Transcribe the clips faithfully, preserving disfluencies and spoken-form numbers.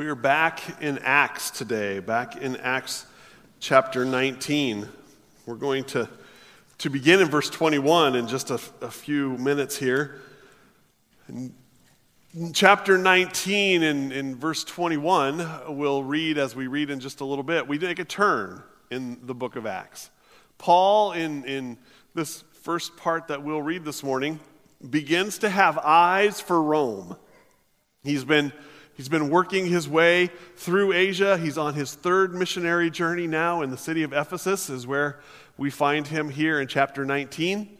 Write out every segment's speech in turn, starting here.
We are back in Acts today, back in Acts chapter nineteen. We're going to, to begin in verse twenty-one in just a, a few minutes here. In chapter nineteen and in verse twenty-one, we'll read as we read in just a little bit. We take a turn in the book of Acts. Paul, in, in this first part that we'll read this morning, begins to have eyes for Rome. He's been... He's been working his way through Asia. He's on his third missionary journey now in the city of Ephesus is where we find him here in chapter nineteen.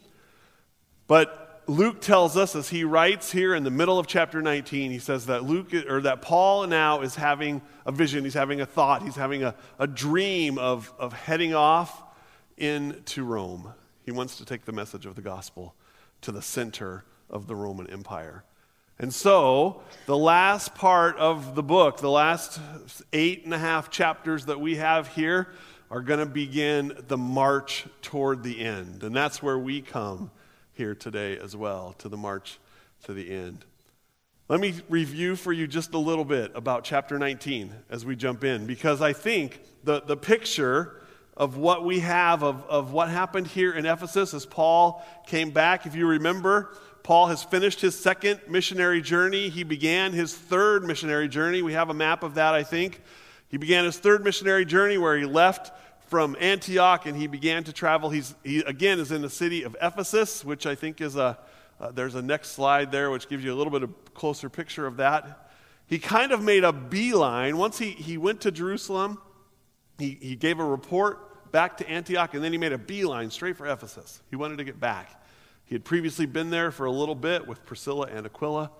But Luke tells us as he writes here in the middle of chapter nineteen, he says that Luke or that Paul now is having a vision, he's having a thought, he's having a, a dream of, of heading off into Rome. He wants to take the message of the gospel to the center of the Roman Empire. And so, the last part of the book, the last eight and a half chapters that we have here are going to begin the march toward the end. And that's where we come here today as well, to the march to the end. Let me review for you just a little bit about chapter nineteen as we jump in, because I think the, the picture of what we have, of, of what happened here in Ephesus as Paul came back, if you remember, Paul has finished his second missionary journey. He began his third missionary journey. We have a map of that, I think. He began his third missionary journey where he left from Antioch and he began to travel. He's, he, again, is in the city of Ephesus, which I think is a, uh, there's a next slide there which gives you a little bit of a closer picture of that. He kind of made a beeline. Once he, he went to Jerusalem, he, he gave a report back to Antioch, and then he made a beeline straight for Ephesus. He wanted to get back. He had previously been there for a little bit with Priscilla and Aquila,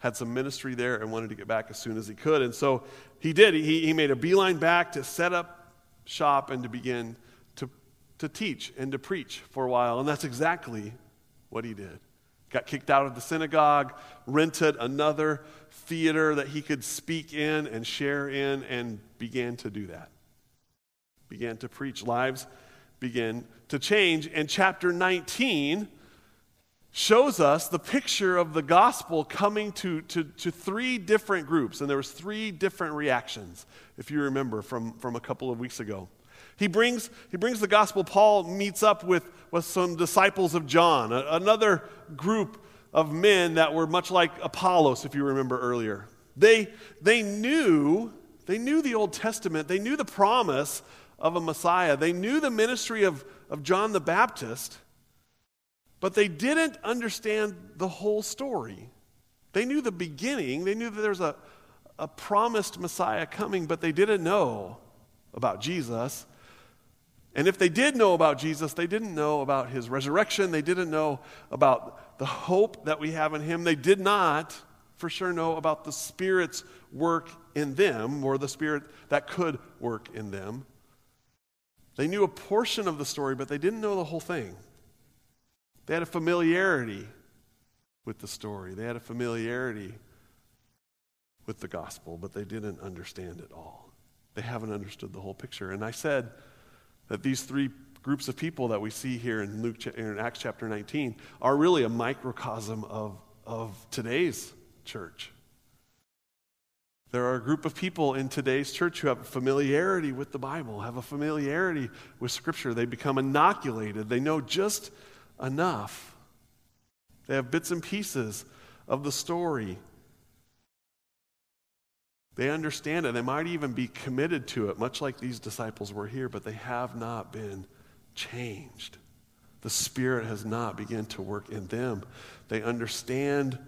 had some ministry there and wanted to get back as soon as he could. And so he did. He, he made a beeline back to set up shop and to begin to, to teach and to preach for a while. And that's exactly what he did. Got kicked out of the synagogue, rented another theater that he could speak in and share in, and began to do that. Began to preach. Lives began to change. And chapter nineteen shows us the picture of the gospel coming to, to, to three different groups. And there was three different reactions, if you remember, from, from a couple of weeks ago. He brings, he brings the gospel. Paul meets up with, with some disciples of John, a, another group of men that were much like Apollos, if you remember earlier. They, they, knew, they knew the Old Testament. They knew the promise of a Messiah. They knew the ministry of, of John the Baptist. But they didn't understand the whole story. They knew the beginning. They knew that there's a, a promised Messiah coming, but they didn't know about Jesus. And if they did know about Jesus, they didn't know about his resurrection. They didn't know about the hope that we have in him. They did not, for sure, know about the Spirit's work in them, or the Spirit that could work in them. They knew a portion of the story, but they didn't know the whole thing. They had a familiarity with the story. They had a familiarity with the gospel, but they didn't understand it all. They haven't understood the whole picture. And I said that these three groups of people that we see here in Luke, in Acts chapter nineteen are really a microcosm of, of today's church. There are a group of people in today's church who have a familiarity with the Bible, have a familiarity with Scripture. They become inoculated. They know just enough. They have bits and pieces of the story. They understand it. They might even be committed to it, much like these disciples were here, but they have not been changed. The Spirit has not begun to work in them. They understand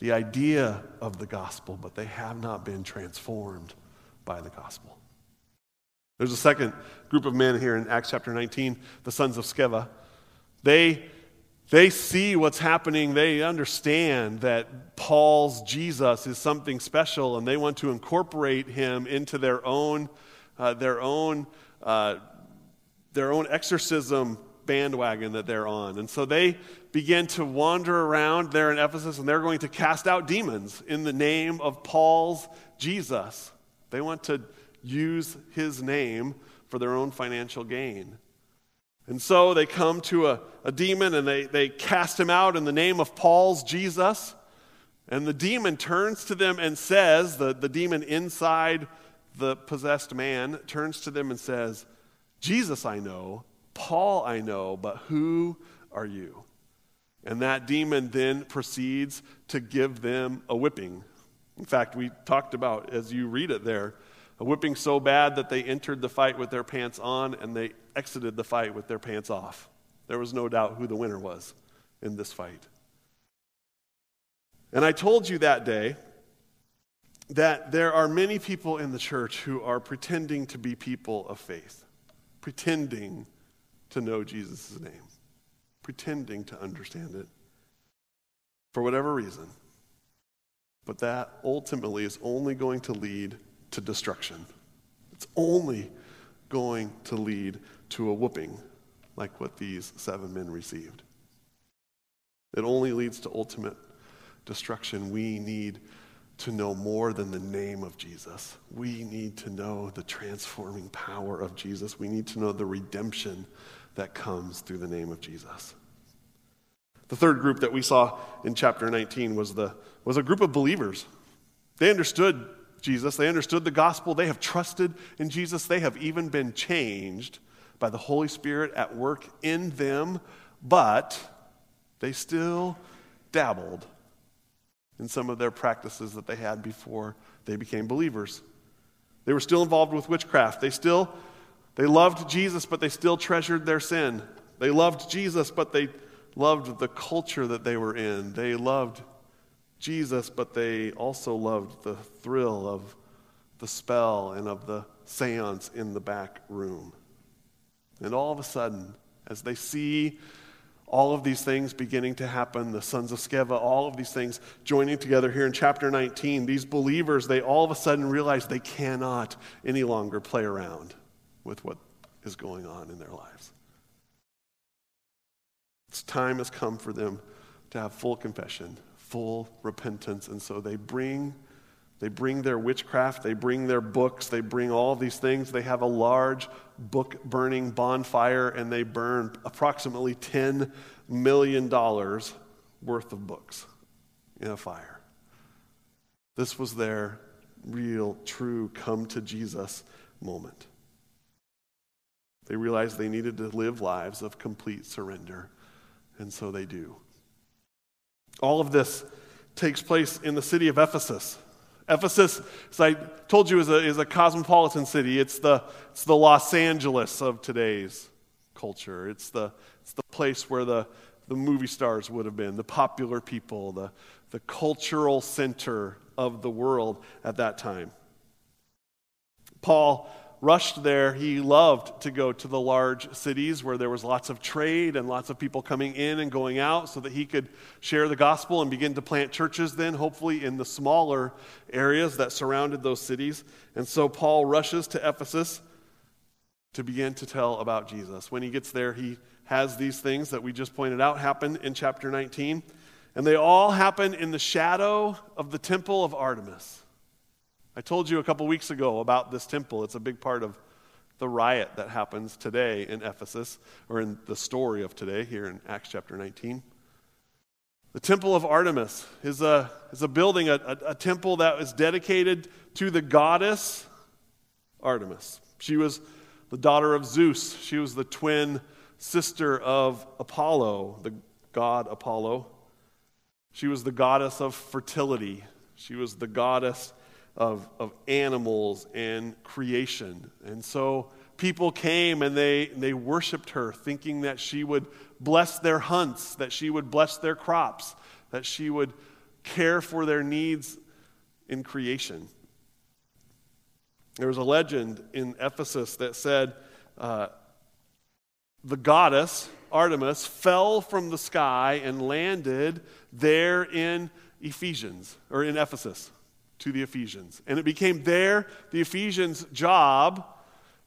the idea of the gospel, but they have not been transformed by the gospel. There's a second group of men here in Acts chapter nineteen, the sons of Sceva. They They see what's happening. They understand that Paul's Jesus is something special, and they want to incorporate him into their own, uh, their own, uh, their own exorcism bandwagon that they're on. And so they begin to wander around there in Ephesus, and they're going to cast out demons in the name of Paul's Jesus. They want to use his name for their own financial gain. And so they come to a, a demon and they, they cast him out in the name of Paul's Jesus. And the demon turns to them and says, the, the demon inside the possessed man turns to them and says, Jesus I know, Paul I know, but who are you? And that demon then proceeds to give them a whipping. In fact, we talked about, as you read it there, a whipping so bad that they entered the fight with their pants on and they exited the fight with their pants off. There was no doubt who the winner was in this fight. And I told you that day that there are many people in the church who are pretending to be people of faith, pretending to know Jesus' name, pretending to understand it for whatever reason. But that ultimately is only going to lead to destruction. It's only going to lead to a whooping like what these seven men received. It only leads to ultimate destruction. We need to know more than the name of Jesus. We need to know the transforming power of Jesus. We need to know the redemption that comes through the name of Jesus. The third group that we saw in chapter nineteen was the was a group of believers. They understood Jesus. They understood the gospel. They have trusted in Jesus. They have even been changed by the Holy Spirit at work in them, but they still dabbled in some of their practices that they had before they became believers. They were still involved with witchcraft. They still, they loved Jesus, but they still treasured their sin. They loved Jesus, but they loved the culture that they were in. They loved Jesus, but they also loved the thrill of the spell and of the seance in the back room. And all of a sudden, as they see all of these things beginning to happen, the sons of Sceva, all of these things joining together here in chapter nineteen, these believers, they all of a sudden realize they cannot any longer play around with what is going on in their lives. It's time has come for them to have full confession, full repentance, and so they bring they bring their witchcraft, they bring their books, they bring all these things. They have a large book-burning bonfire, and they burn approximately ten million dollars worth of books in a fire. This was their real, true come-to-Jesus moment. They realized they needed to live lives of complete surrender, and so they do. All of this takes place in the city of Ephesus. Ephesus, as I told you, is a, is a cosmopolitan city. It's the, it's the Los Angeles of today's culture. It's the, it's the place where the, the movie stars would have been, the popular people, the, the cultural center of the world at that time. Paul rushed there. He loved to go to the large cities where there was lots of trade and lots of people coming in and going out so that he could share the gospel and begin to plant churches then, hopefully in the smaller areas that surrounded those cities. And so Paul rushes to Ephesus to begin to tell about Jesus. When he gets there, he has these things that we just pointed out happen in chapter nineteen, and they all happen in the shadow of the temple of Artemis. I told you a couple weeks ago about this temple. It's a big part of the riot that happens today in Ephesus, or in the story of today here in Acts chapter nineteen. The temple of Artemis is a, is a building, a, a, a temple that is dedicated to the goddess Artemis. She was the daughter of Zeus. She was the twin sister of Apollo, the god Apollo. She was the goddess of fertility. She was the goddess Of, of animals and creation. And so people came and they, they worshiped her, thinking that she would bless their hunts, that she would bless their crops, that she would care for their needs in creation. There was a legend in Ephesus that said uh, the goddess Artemis fell from the sky and landed there in Ephesians, or in Ephesus. to the Ephesians. And it became their, the Ephesians' job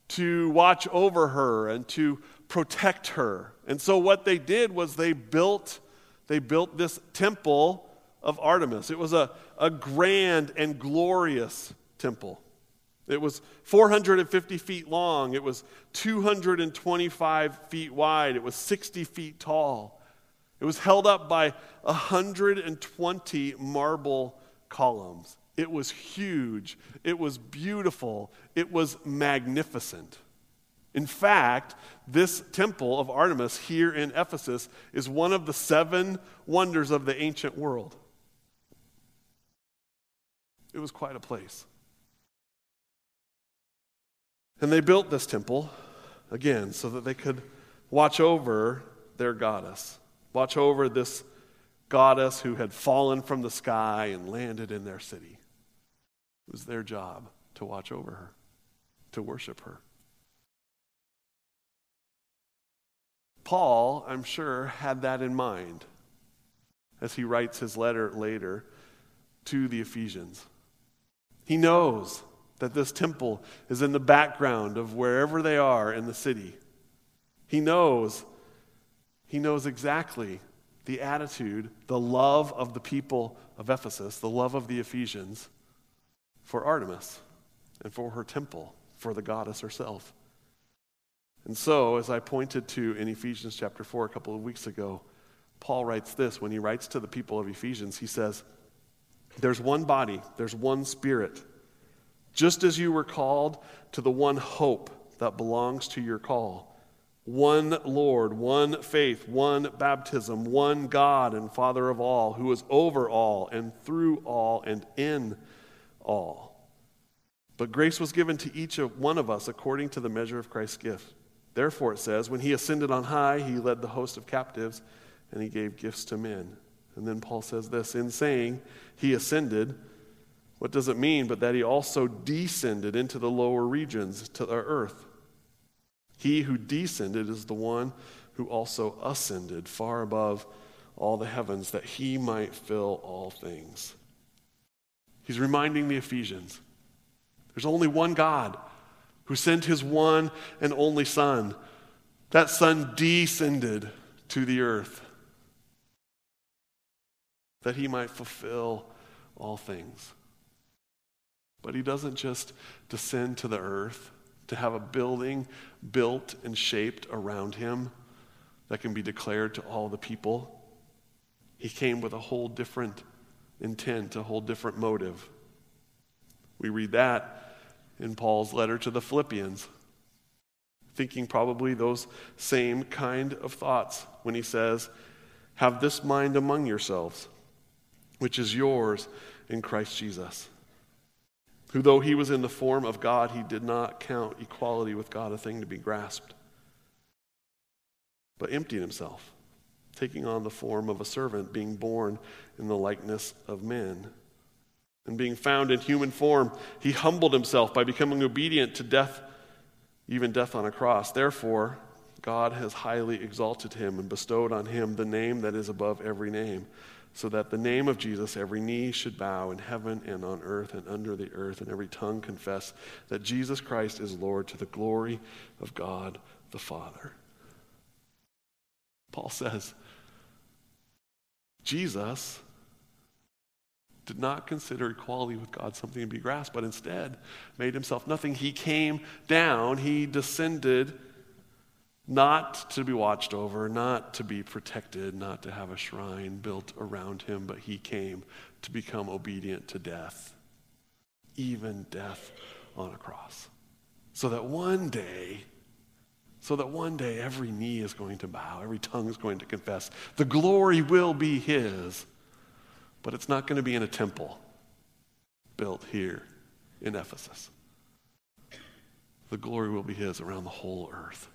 to watch over her and to protect her. And so what they did was they built, they built this temple of Artemis. It was a, a grand and glorious temple. It was four hundred fifty feet long. It was two hundred twenty-five feet wide. It was sixty feet tall. It was held up by one hundred twenty marble columns. It was huge. It was beautiful. It was magnificent. In fact, this temple of Artemis here in Ephesus is one of the seven wonders of the ancient world. It was quite a place. And they built this temple, again, so that they could watch over their goddess, watch over this goddess who had fallen from the sky and landed in their city. It was their job to watch over her, to worship her. Paul, I'm sure, had that in mind as he writes his letter later to the Ephesians. He knows that this temple is in the background of wherever they are in the city. He knows, he knows exactly the attitude, the love of the people of Ephesus, the love of the Ephesians for Artemis and for her temple, for the goddess herself. And so, as I pointed to in Ephesians chapter four a couple of weeks ago, Paul writes this. When he writes to the people of Ephesians, he says, there's one body, there's one spirit, just as you were called to the one hope that belongs to your call, one Lord, one faith, one baptism, one God and Father of all, who is over all and through all and in all. But grace was given to each one of us according to the measure of Christ's gift. Therefore, it says, when he ascended on high, he led the host of captives, and he gave gifts to men. And then Paul says this, in saying he ascended, what does it mean but that he also descended into the lower regions, to the earth? He who descended is the one who also ascended far above all the heavens, that he might fill all things. He's reminding the Ephesians, there's only one God who sent his one and only Son. That Son descended to the earth, that he might fulfill all things. But he doesn't just descend to the earth to have a building built and shaped around him that can be declared to all the people. He came with a whole different intent, a whole different motive. We read that in Paul's letter to the Philippians, thinking probably those same kind of thoughts when he says, have this mind among yourselves, which is yours in Christ Jesus, who though he was in the form of God, he did not count equality with God a thing to be grasped, but emptied himself, taking on the form of a servant, being born in the likeness of men. And being found in human form, he humbled himself by becoming obedient to death, even death on a cross. Therefore, God has highly exalted him and bestowed on him the name that is above every name, so that the name of Jesus every knee should bow in heaven and on earth and under the earth, and every tongue confess that Jesus Christ is Lord, to the glory of God the Father. Paul says, Jesus did not consider equality with God something to be grasped, but instead made himself nothing. He came down, he descended, not to be watched over, not to be protected, not to have a shrine built around him, but he came to become obedient to death, even death on a cross. So that one day, so that one day every knee is going to bow, every tongue is going to confess. The glory will be his, but it's not going to be in a temple built here in Ephesus. The glory will be his around the whole earth.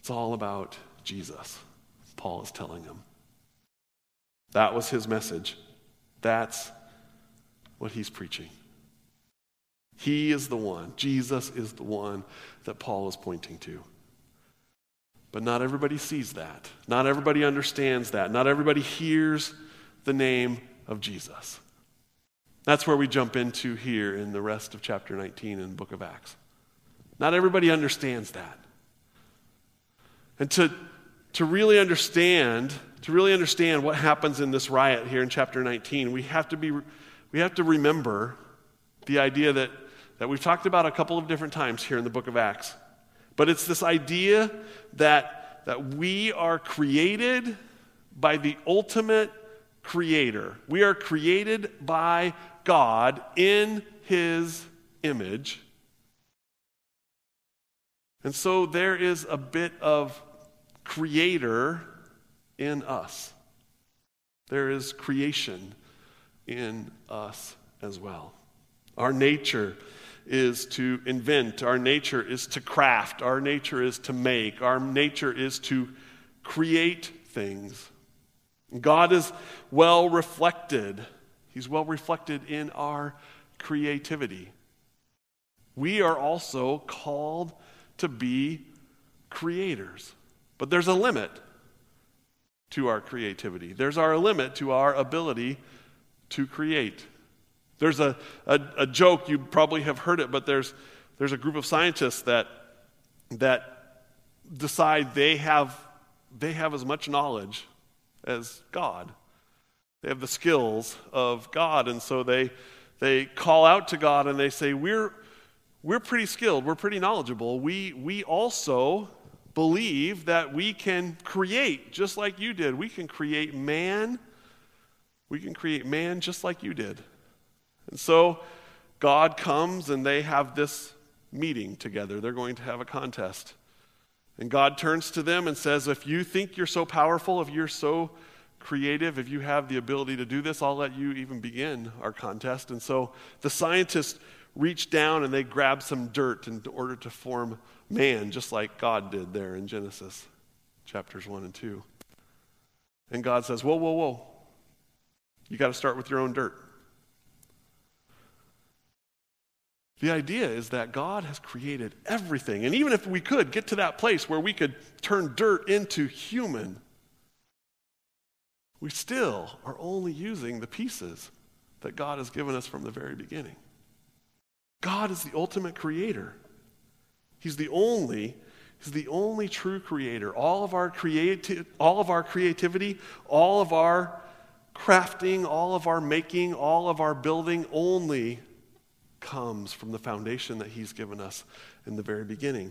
It's all about Jesus, Paul is telling him. That was his message. That's what he's preaching. He is the one, Jesus is the one that Paul is pointing to. But not everybody sees that. Not everybody understands that. Not everybody hears the name of Jesus. That's where we jump into here in the rest of chapter nineteen in the book of Acts. Not everybody understands that. And to, to really understand, to really understand what happens in this riot here in chapter nineteen, we have to be we have to remember the idea that, that we've talked about a couple of different times here in the book of Acts. But it's this idea that, that we are created by the ultimate creator. We are created by God in his image. And so there is a bit of creator in us. There is creation in us as well. Our nature is to invent. Our nature is to craft. Our nature is to make. Our nature is to create things. God is well reflected. He's well reflected in our creativity. We are also called to be creators. But there's a limit to our creativity. There's our limit to our ability to create. There's a, a, a joke, you probably have heard it, but there's there's a group of scientists that that decide they have they have as much knowledge as God. They have the skills of God, and so they they call out to God and they say, We're we're pretty skilled, we're pretty knowledgeable. We we also believe that we can create just like you did. We can create man, we can create man just like you did. And so God comes and they have this meeting together. They're going to have a contest. And God turns to them and says, if you think you're so powerful, if you're so creative, if you have the ability to do this, I'll let you even begin our contest. And so the scientists reach down and they grab some dirt in order to form man, just like God did there in Genesis chapters one and two. And God says, whoa, whoa, whoa. You got to start with your own dirt. The idea is that God has created everything. And even if we could get to that place where we could turn dirt into human, we still are only using the pieces that God has given us from the very beginning. God is the ultimate creator. He's the only, he's the only true creator. All of our creati- all of our creativity, all of our crafting, all of our making, all of our building only comes from the foundation that he's given us in the very beginning.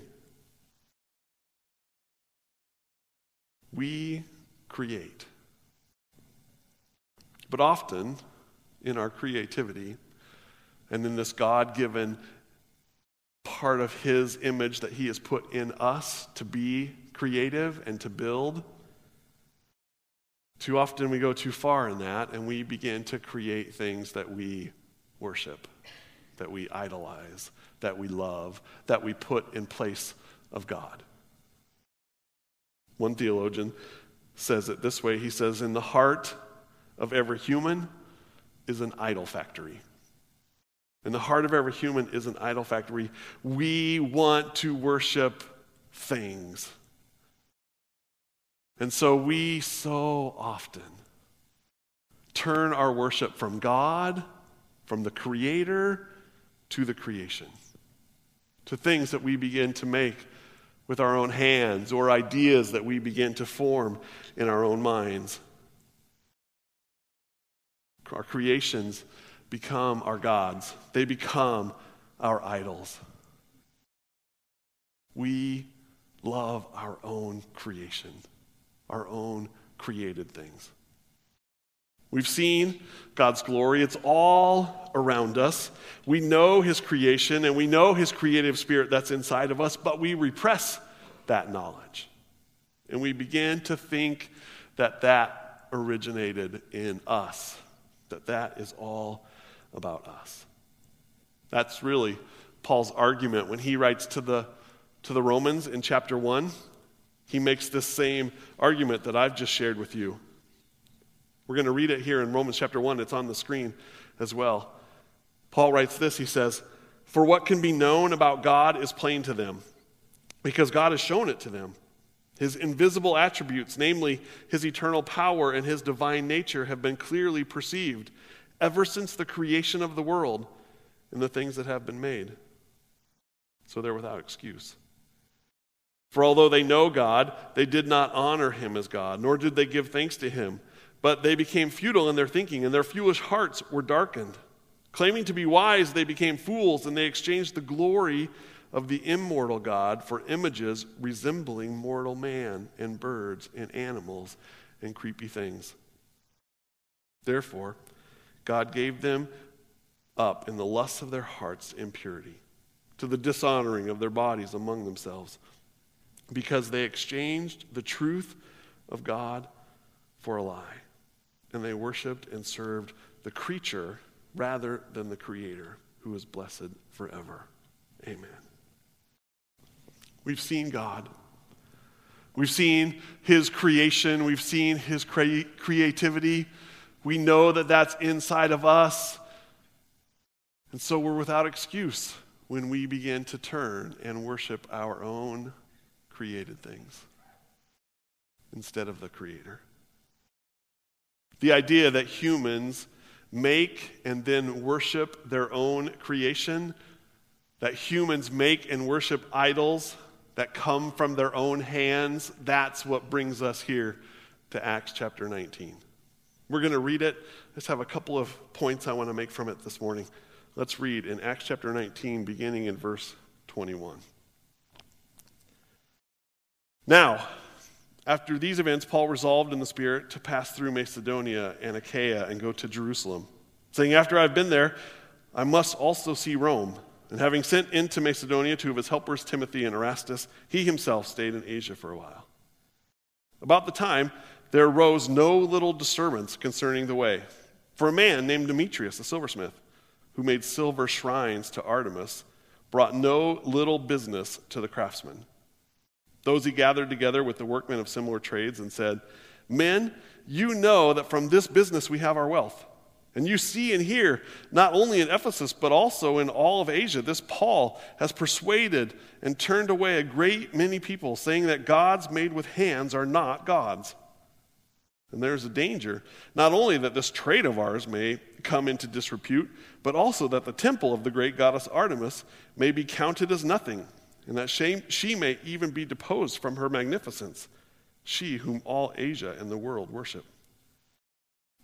We create. But often, in our creativity, and in this God-given part of his image that he has put in us to be creative and to build, too often we go too far in that, and we begin to create things that we worship, that we idolize, that we love, that we put in place of God. One theologian says it this way. He says, in the heart of every human is an idol factory. In the heart of every human is an idol factory. We want to worship things. And so we so often turn our worship from God, from the Creator, to the creation, to things that we begin to make with our own hands or ideas that we begin to form in our own minds. Our creations become our gods. They become our idols. We love our own creation, our own created things. We've seen God's glory. It's all around us. We know his creation, and we know his creative spirit that's inside of us, but we repress that knowledge. And we begin to think that that originated in us, that that is all about us. That's really Paul's argument when he writes to the, to the Romans in chapter one. He makes this same argument that I've just shared with you. We're going to read it here in Romans chapter one. It's on the screen as well. Paul writes this, he says, "For what can be known about God is plain to them, because God has shown it to them. His invisible attributes, namely his eternal power and his divine nature, have been clearly perceived ever since the creation of the world and the things that have been made. So they're without excuse. For although they know God, they did not honor him as God, nor did they give thanks to him. But they became futile in their thinking, and their foolish hearts were darkened. Claiming to be wise, they became fools, and they exchanged the glory of the immortal God for images resembling mortal man and birds and animals and creepy things. Therefore, God gave them up in the lusts of their hearts to impurity, to the dishonoring of their bodies among themselves, because they exchanged the truth of God for a lie, and they worshiped and served the creature rather than the Creator, who is blessed forever. Amen. We've seen God. We've seen his creation. We've seen his cre- creativity. We know that that's inside of us. And so we're without excuse when we begin to turn and worship our own created things instead of the Creator. The idea that humans make and then worship their own creation, that humans make and worship idols that come from their own hands, that's what brings us here to Acts chapter nineteen. We're going to read it. I just have a couple of points I want to make from it this morning. Let's read in Acts chapter nineteen, beginning in verse twenty-one. Now, after these events, Paul resolved in the Spirit to pass through Macedonia and Achaia and go to Jerusalem, saying, "After I've been there, I must also see Rome." And having sent into Macedonia two of his helpers, Timothy and Erastus, he himself stayed in Asia for a while. About the time, there arose no little disturbance concerning the way. For a man named Demetrius, a silversmith, who made silver shrines to Artemis, brought no little business to the craftsmen. Those he gathered together with the workmen of similar trades and said, "Men, you know that from this business we have our wealth. And you see and hear, not only in Ephesus, but also in all of Asia, this Paul has persuaded and turned away a great many people, saying that gods made with hands are not gods. And there's a danger, not only that this trade of ours may come into disrepute, but also that the temple of the great goddess Artemis may be counted as nothing, and that she may even be deposed from her magnificence, she whom all Asia and the world worship."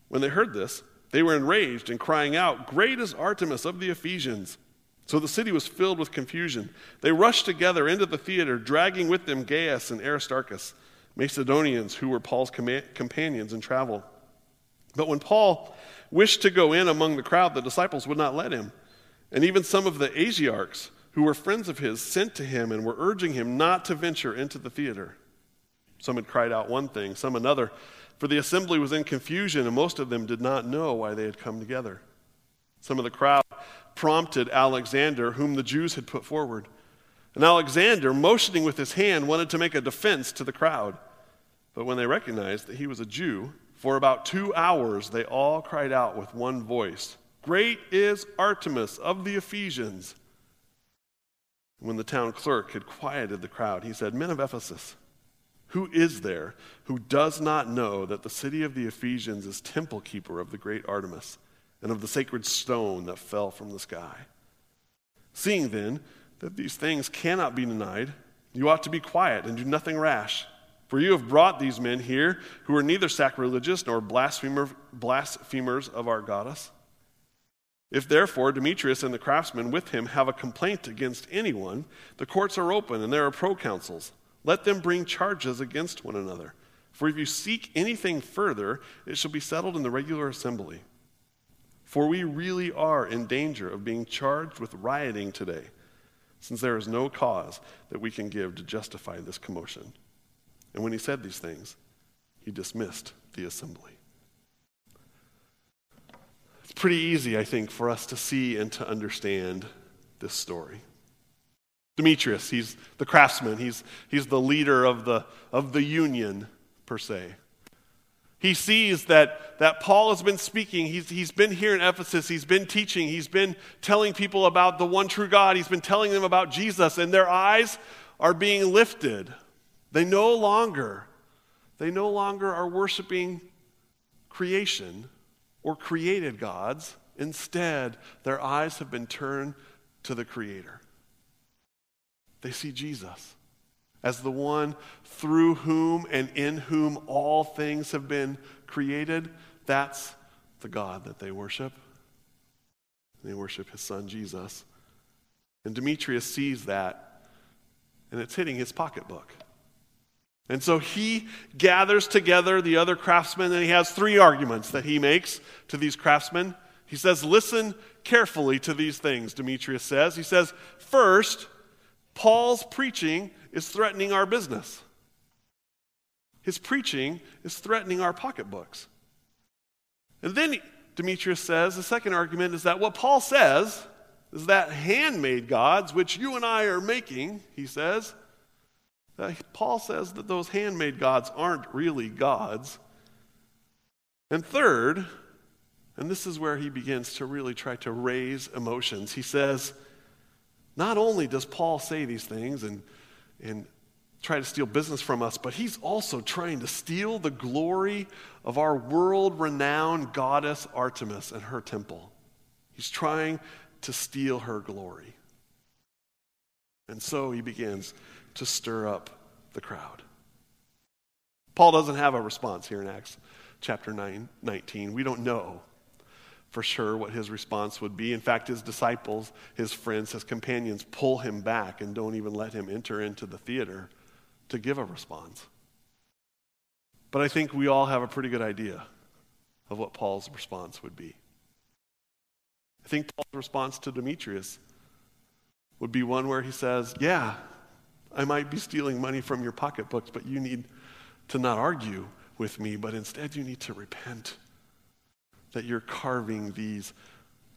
When they heard this, they were enraged and crying out, "Great is Artemis of the Ephesians!" So the city was filled with confusion. They rushed together into the theater, dragging with them Gaius and Aristarchus, Macedonians who were Paul's com- companions in travel. But when Paul wished to go in among the crowd, the disciples would not let him. And even some of the Asiarchs, who were friends of his, sent to him and were urging him not to venture into the theater. Some had cried out one thing, some another, for the assembly was in confusion, and most of them did not know why they had come together. Some of the crowd prompted Alexander, whom the Jews had put forward. And Alexander, motioning with his hand, wanted to make a defense to the crowd. But when they recognized that he was a Jew, for about two hours they all cried out with one voice, "Great is Artemis of the Ephesians!" When the town clerk had quieted the crowd, he said, "Men of Ephesus, who is there who does not know that the city of the Ephesians is temple keeper of the great Artemis and of the sacred stone that fell from the sky? Seeing then that these things cannot be denied, you ought to be quiet and do nothing rash. For you have brought these men here who are neither sacrilegious nor blasphemer, blasphemers of our goddess. If therefore Demetrius and the craftsmen with him have a complaint against anyone, the courts are open and there are proconsuls. Let them bring charges against one another. For if you seek anything further, it shall be settled in the regular assembly. For we really are in danger of being charged with rioting today, since there is no cause that we can give to justify this commotion." And when he said these things, he dismissed the assembly. It's pretty easy, I think, for us to see and to understand this story. Demetrius, he's the craftsman. He's, he's the leader of the, of the union, per se. He sees that, that Paul has been speaking. He's, he's been here in Ephesus. He's been teaching. He's been telling people about the one true God. He's been telling them about Jesus, and their eyes are being lifted. They no longer, they no longer are worshiping creation or created gods. Instead, their eyes have been turned to the Creator. They see Jesus as the one through whom and in whom all things have been created. That's the God that they worship. They worship his son, Jesus, And Demetrius sees that, and it's hitting his pocketbook. And so he gathers together the other craftsmen, and he has three arguments that he makes to these craftsmen. He says, listen carefully to these things, Demetrius says. He says, first, Paul's preaching is threatening our business. His preaching is threatening our pocketbooks. And then Demetrius says, the second argument is that what Paul says is that handmade gods, which you and I are making, he says, that Paul says that those handmade gods aren't really gods. And third, and this is where he begins to really try to raise emotions, he says, not only does Paul say these things and, and try to steal business from us, but he's also trying to steal the glory of our world-renowned goddess Artemis and her temple. He's trying to steal her glory. And so he begins to stir up the crowd. Paul doesn't have a response here in Acts chapter nine, nineteen. We don't know for sure what his response would be. In fact, his disciples, his friends, his companions pull him back and don't even let him enter into the theater to give a response. But I think we all have a pretty good idea of what Paul's response would be. I think Paul's response to Demetrius would be one where he says, yeah, I might be stealing money from your pocketbooks, but you need to not argue with me, but instead you need to repent that you're carving these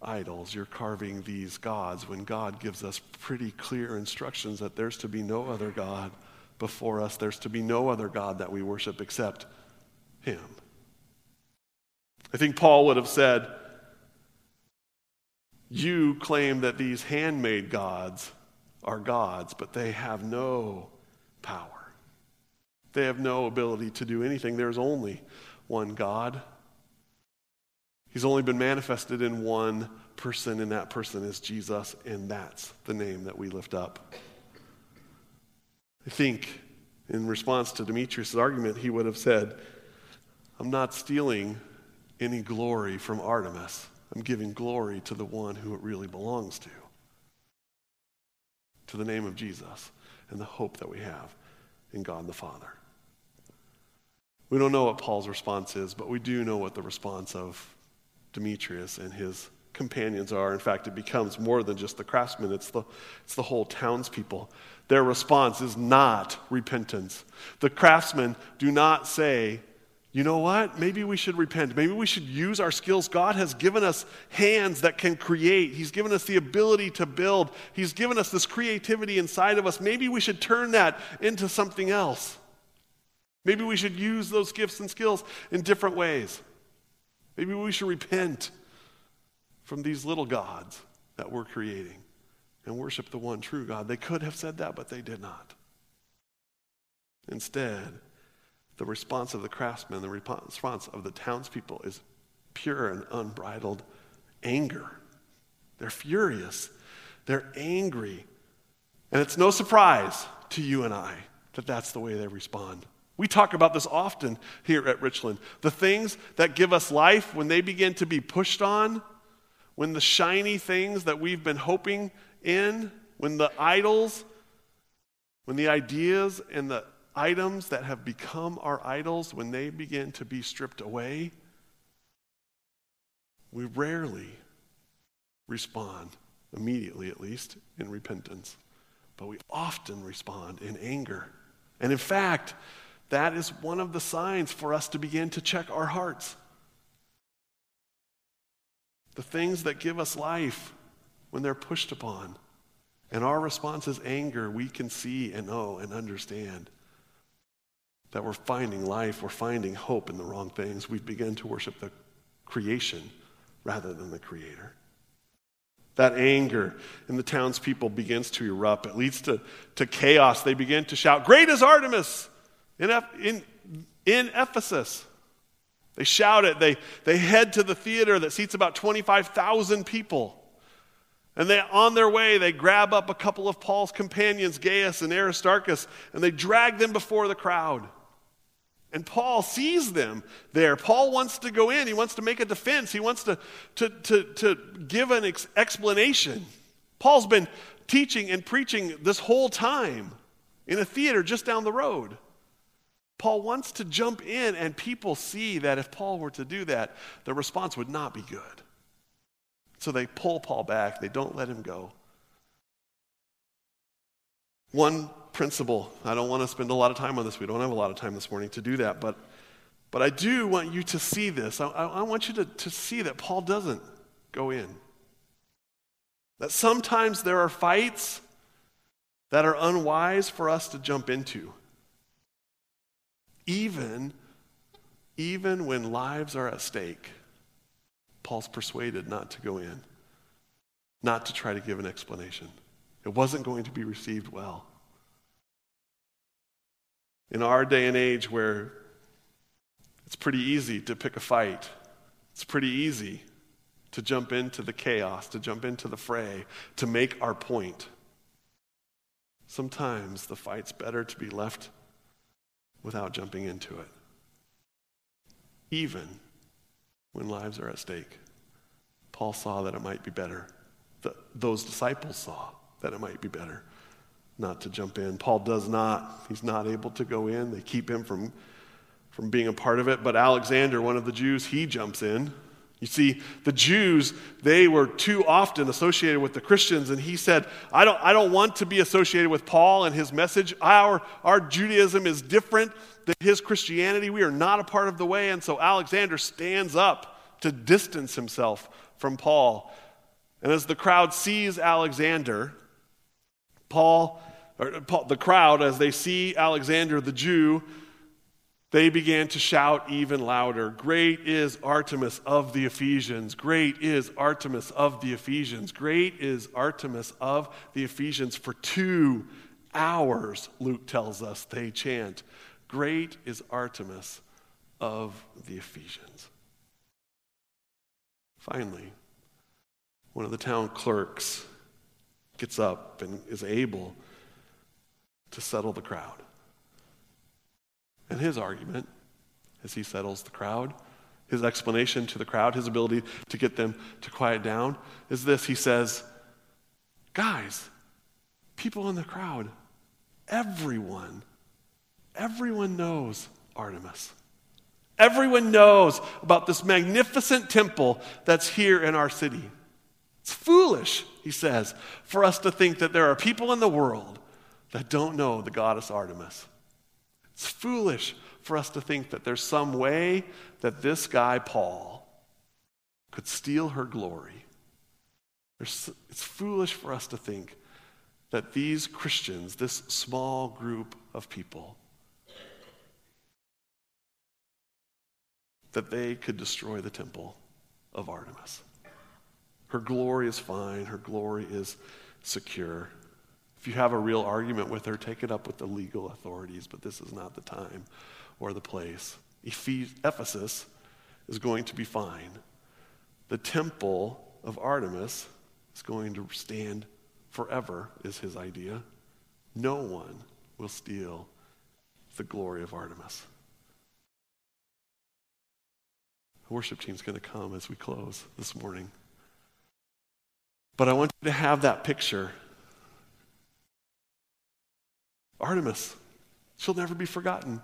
idols, you're carving these gods, when God gives us pretty clear instructions that there's to be no other God before us, there's to be no other God that we worship except him. I think Paul would have said, you claim that these handmade gods are gods, but they have no power. They have no ability to do anything. There's only one God. He's only been manifested in one person, and that person is Jesus, and that's the name that we lift up. I think in response to Demetrius' argument, he would have said, I'm not stealing any glory from Artemis. I'm giving glory to the one who it really belongs to, to the name of Jesus and the hope that we have in God the Father. We don't know what Paul's response is, but we do know what the response of Demetrius and his companions are. In fact, it becomes more than just the craftsmen. It's the, it's the whole townspeople. Their response is not repentance. The craftsmen do not say, you know what? Maybe we should repent. Maybe we should use our skills. God has given us hands that can create. He's given us the ability to build. He's given us this creativity inside of us. Maybe we should turn that into something else. Maybe we should use those gifts and skills in different ways. Maybe we should repent from these little gods that we're creating and worship the one true God. They could have said that, but they did not. Instead, the response of the craftsmen, the response of the townspeople is pure and unbridled anger. They're furious. They're angry. And it's no surprise to you and I that that's the way they respond. We talk about this often here at Richland. The things that give us life, when they begin to be pushed on, when the shiny things that we've been hoping in, when the idols, when the ideas and the items that have become our idols, when they begin to be stripped away, we rarely respond, immediately at least, in repentance. But we often respond in anger. And in fact, that is one of the signs for us to begin to check our hearts. The things that give us life, when they're pushed upon, and our response is anger, we can see and know and understand that we're finding life, we're finding hope in the wrong things. We've begun to worship the creation rather than the creator. That anger in the townspeople begins to erupt. It leads to, to chaos. They begin to shout, "Great is Artemis!" In, in, in Ephesus. They shout it. They, they head to the theater that seats about twenty-five thousand people. And they, on their way, they grab up a couple of Paul's companions, Gaius and Aristarchus, and they drag them before the crowd. And Paul sees them there. Paul wants to go in. He wants to make a defense. He wants to, to, to, to give an ex- explanation. Paul's been teaching and preaching this whole time in a theater just down the road. Paul wants to jump in, and people see that if Paul were to do that, the response would not be good. So they pull Paul back. They don't let him go. One principle, I don't want to spend a lot of time on this. We don't have a lot of time this morning to do that, but but I do want you to see this. I, I want you to, to see that Paul doesn't go in. That sometimes there are fights that are unwise for us to jump into. Even, even when lives are at stake, Paul's persuaded not to go in, not to try to give an explanation. It wasn't going to be received well. In our day and age where it's pretty easy to pick a fight, it's pretty easy to jump into the chaos, to jump into the fray, to make our point. Sometimes the fight's better to be left without jumping into it, even when lives are at stake. Paul saw that it might be better. The, those disciples saw that it might be better not to jump in. Paul does not. He's not able to go in. They keep him from, from being a part of it. But Alexander, one of the Jews, he jumps in. You see, the Jews, they were too often associated with the Christians, and he said, I don't, I don't want to be associated with Paul and his message. Our, our Judaism is different than his Christianity. We are not a part of the way. And so Alexander stands up to distance himself from Paul. And as the crowd sees Alexander, Paul, or Paul, the crowd, as they see Alexander the Jew, they began to shout even louder, "Great is Artemis of the Ephesians! Great is Artemis of the Ephesians! Great is Artemis of the Ephesians!" For two hours, Luke tells us, they chant, "Great is Artemis of the Ephesians." Finally, one of the town clerks gets up and is able to settle the crowd. And his argument, as he settles the crowd, his explanation to the crowd, his ability to get them to quiet down, is this. He says, guys, people in the crowd, everyone, everyone knows Artemis. Everyone knows about this magnificent temple that's here in our city. It's foolish, he says, for us to think that there are people in the world that don't know the goddess Artemis. It's foolish for us to think that there's some way that this guy, Paul, could steal her glory. There's, it's foolish for us to think that these Christians, this small group of people, that they could destroy the temple of Artemis. Her glory is fine. Her glory is secure. If you have a real argument with her, take it up with the legal authorities, but this is not the time or the place. Ephesus is going to be fine. The temple of Artemis is going to stand forever, is his idea. No one will steal the glory of Artemis. The worship team's going to come as we close this morning. But I want you to have that picture. Artemis, she'll never be forgotten.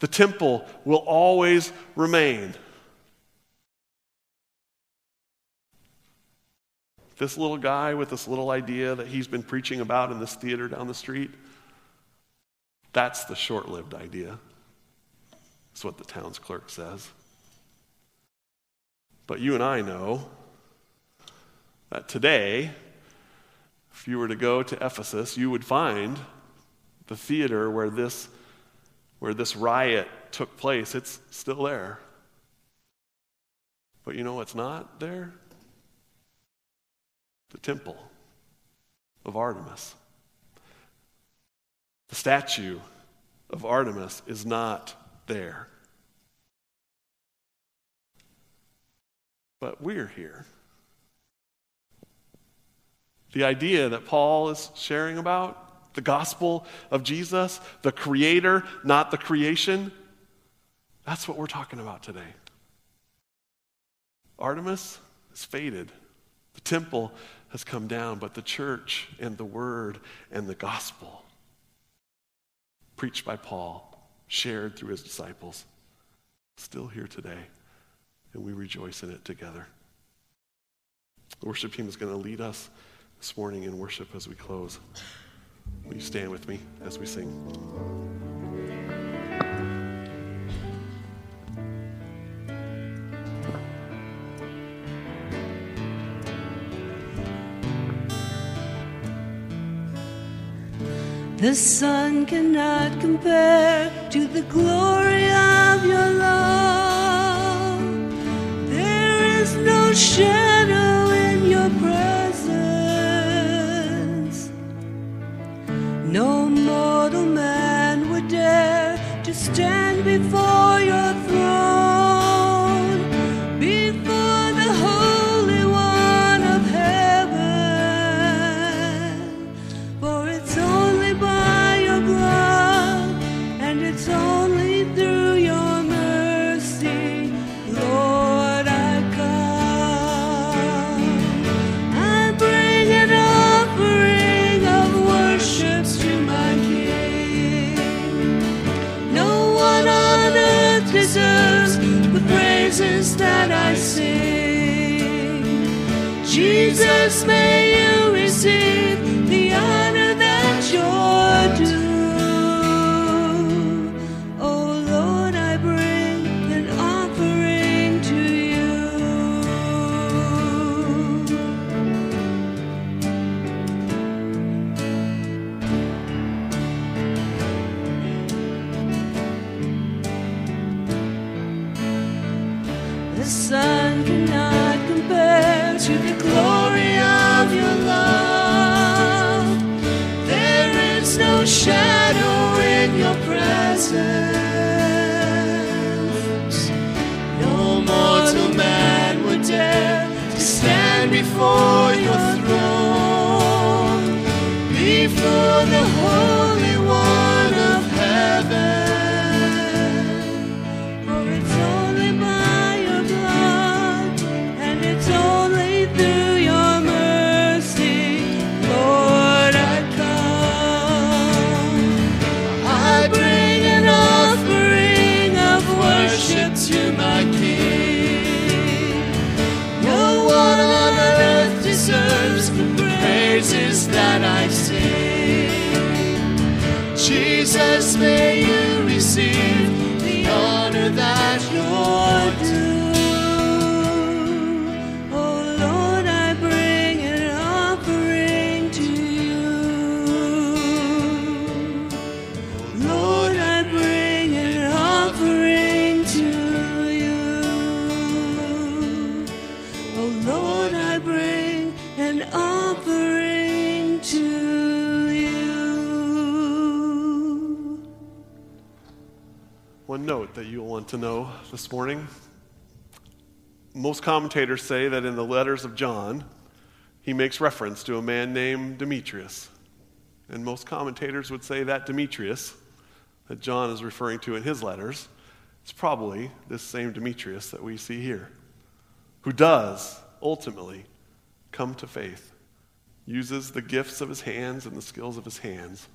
The temple will always remain. This little guy with this little idea that he's been preaching about in this theater down the street, that's the short-lived idea. That's what the town's clerk says. But you and I know that today, if you were to go to Ephesus, you would find the theater where this where this riot took place. It's still there. But you know what's not there? The temple of Artemis. The statue of Artemis is not there. But we're here. The idea that Paul is sharing about, the gospel of Jesus, the creator, not the creation. That's what we're talking about today. Artemis is faded. The temple has come down, but the church and the word and the gospel preached by Paul, shared through his disciples, still here today, and we rejoice in it together. The worship team is going to lead us this morning in worship as we close. Will you stand with me as we sing? The sun cannot compare to the glory of your love. There is no shadow in your presence. No mortal man would dare to stand before your throne, before the Holy One of heaven. For it's only by it's only through your mercy, Lord, I come. I bring an offering of worship to my King. No one on earth deserves the praises that I sing. Jesus, may you receive the honor that you're due. No mortal man would dare to stand before your throne, before the Holy One of heaven. For it's only by your blood, and it's only through your mercy, Lord, I come. I bring worship to my King. No one on earth deserves the praises that I sing. Jesus, may you receive the honor that you're due. One note that you'll want to know this morning. Most commentators say that in the letters of John, he makes reference to a man named Demetrius. And most commentators would say that Demetrius, that John is referring to in his letters, is probably this same Demetrius that we see here, who does ultimately come to faith, uses the gifts of his hands and the skills of his hands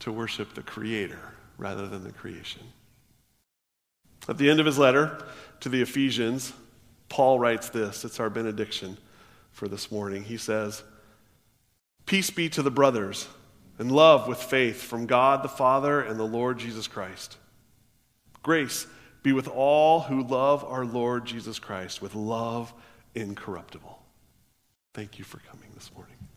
to worship the Creator rather than the creation. At the end of his letter to the Ephesians, Paul writes this. It's our benediction for this morning. He says, "Peace be to the brothers, and love with faith from God the Father and the Lord Jesus Christ. Grace be with all who love our Lord Jesus Christ with love incorruptible." Thank you for coming this morning.